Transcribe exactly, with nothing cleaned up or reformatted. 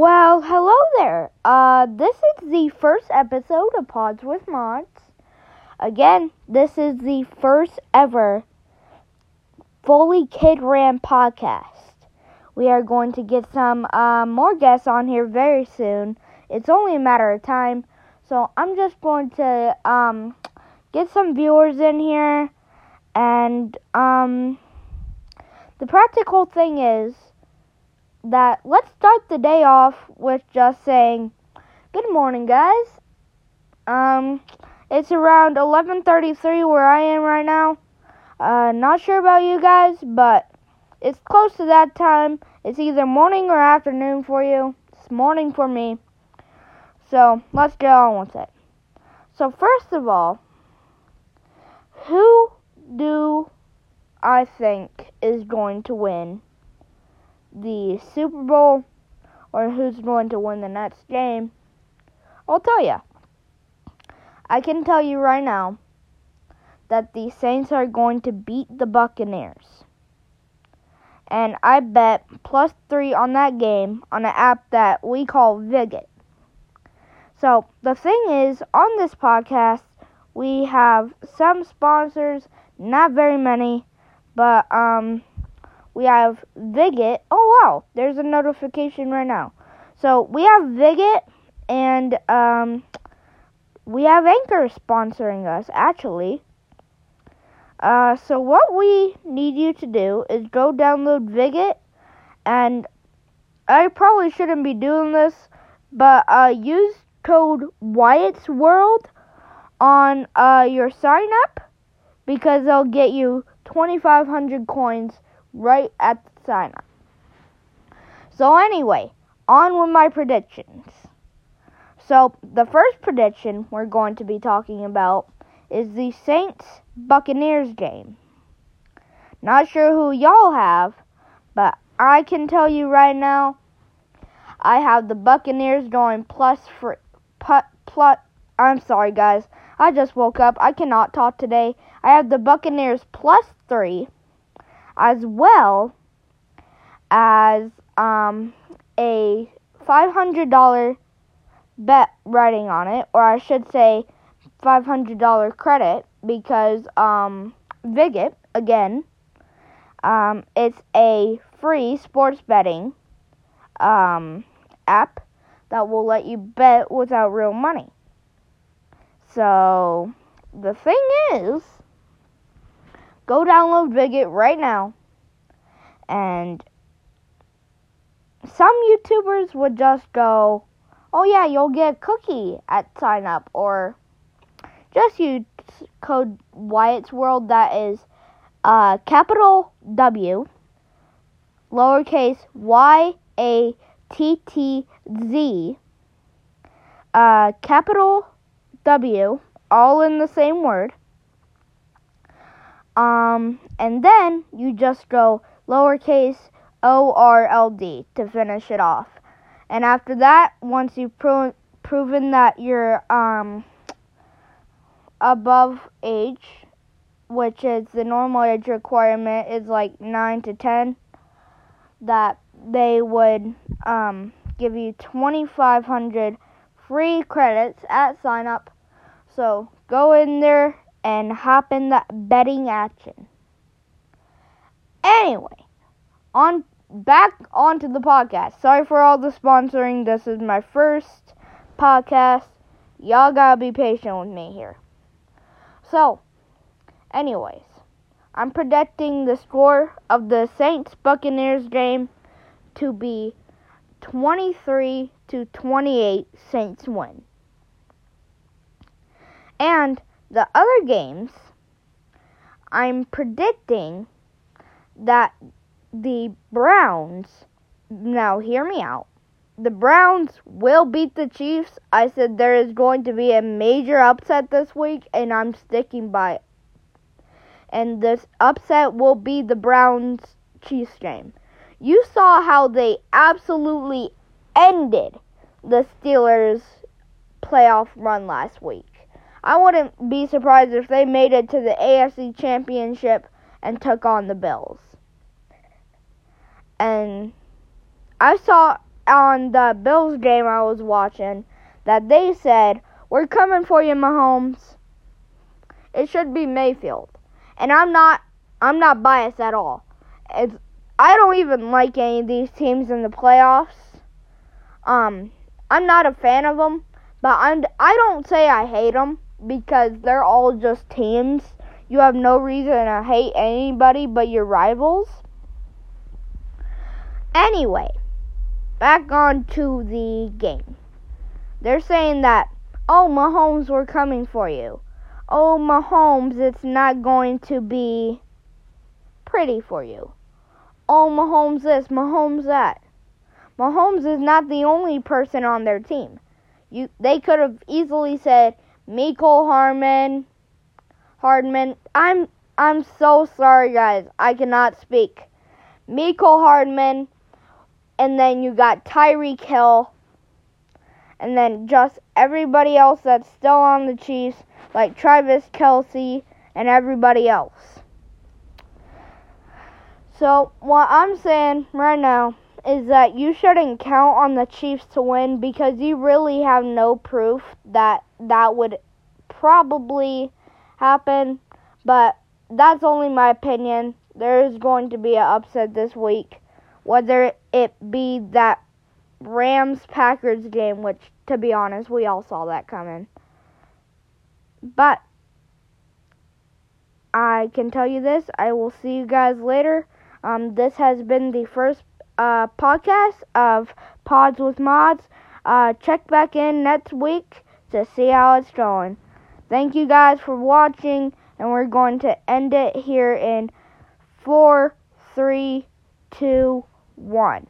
Well, hello there. Uh, this is the first episode of Pods with Mods. Again, this is the first ever fully kid-ran podcast. We are going to get some uh, more guests on here very soon. It's only a matter of time. So I'm just going to um, get some viewers in here. And um, the practical thing is, that let's start the day off with just saying, good morning, guys. Um, it's around eleven thirty-three where I am right now. Uh, not sure about you guys, but it's close to that time. It's either morning or afternoon for you. It's morning for me. So, let's get on with it. So, first of all, who do I think is going to win the Super Bowl, or who's going to win the next game? I'll tell you. I can tell you right now that the Saints are going to beat the Buccaneers. And I bet plus three on that game on an app that we call Vigit. So, the thing is, on this podcast, we have some sponsors, not very many, but, um... we have Vigit. Oh, wow. There's a notification right now. So, we have Vigit, and um, we have Anchor sponsoring us, actually. Uh, so, what we need you to do is go download Vigit, and I probably shouldn't be doing this, but uh, use code Wyatt's World on uh, your sign-up, because they'll get you twenty-five hundred coins right at the sign up. So anyway, on with my predictions. So the first prediction we're going to be talking about is the Saints Buccaneers game. Not sure who y'all have, but I can tell you right now, I have the Buccaneers going plus free, put, plus. I'm sorry guys, I just woke up. I cannot talk today. I have the Buccaneers plus three, as well as um, a five hundred dollars bet writing on it, or I should say five hundred dollars credit, because um, Vigit, again, um, it's a free sports betting um, app that will let you bet without real money. So, the thing is, go download Vigit right now, and some YouTubers would just go, oh yeah, you'll get a cookie at sign up, or just use code Wyatt's World, that is uh, capital W, lowercase Y A T T Z, uh, capital W, all in the same word. Um, and then you just go lowercase O R L D to finish it off. And after that, once you've pro- proven that you're um, above age, which is the normal age requirement is like nine to ten, that they would um, give you twenty-five hundred free credits at sign up. So go in there and hop in the betting action. Anyway, on back onto the podcast. Sorry for all the sponsoring. This is my first podcast. Y'all gotta be patient with me here. So, anyways, I'm predicting the score of the Saints-Buccaneers game to be twenty-three to twenty-eight. Saints win. And the other games, I'm predicting that the Browns, now hear me out, the Browns will beat the Chiefs. I said there is going to be a major upset this week, and I'm sticking by it. And this upset will be the Browns-Chiefs game. You saw how they absolutely ended the Steelers' playoff run last week. I wouldn't be surprised if they made it to the A F C Championship and took on the Bills. And I saw on the Bills game I was watching that they said, "We're coming for you, Mahomes." It should be Mayfield. And I'm not I'm not biased at all. It's, I don't even like any of these teams in the playoffs. Um, I'm not a fan of them, but I'm, I don't say I hate them because they're all just teams. You have no reason to hate anybody but your rivals. Anyway, back on to the game. They're saying that, "Oh, Mahomes, we're coming for you. Oh, Mahomes, it's not going to be pretty for you. Oh, Mahomes this, Mahomes that." Mahomes is not the only person on their team. You, they could have easily said Mikel Hardman, Hardman. I'm I'm so sorry, guys. I cannot speak. Mikel Hardman, and then you got Tyreek Hill, and then just everybody else that's still on the Chiefs, like Travis Kelsey and everybody else. So what I'm saying right now is that you shouldn't count on the Chiefs to win because you really have no proof that that would probably happen. But that's only my opinion. There is going to be an upset this week, whether it be that Rams-Packers game, which, to be honest, we all saw that coming. But I can tell you this. I will see you guys later. Um, this has been the first uh, podcast of Pods with Mods. Uh, check back in next week to see how it's going. Thank you guys for watching, and we're going to end it here in four, three, two, one.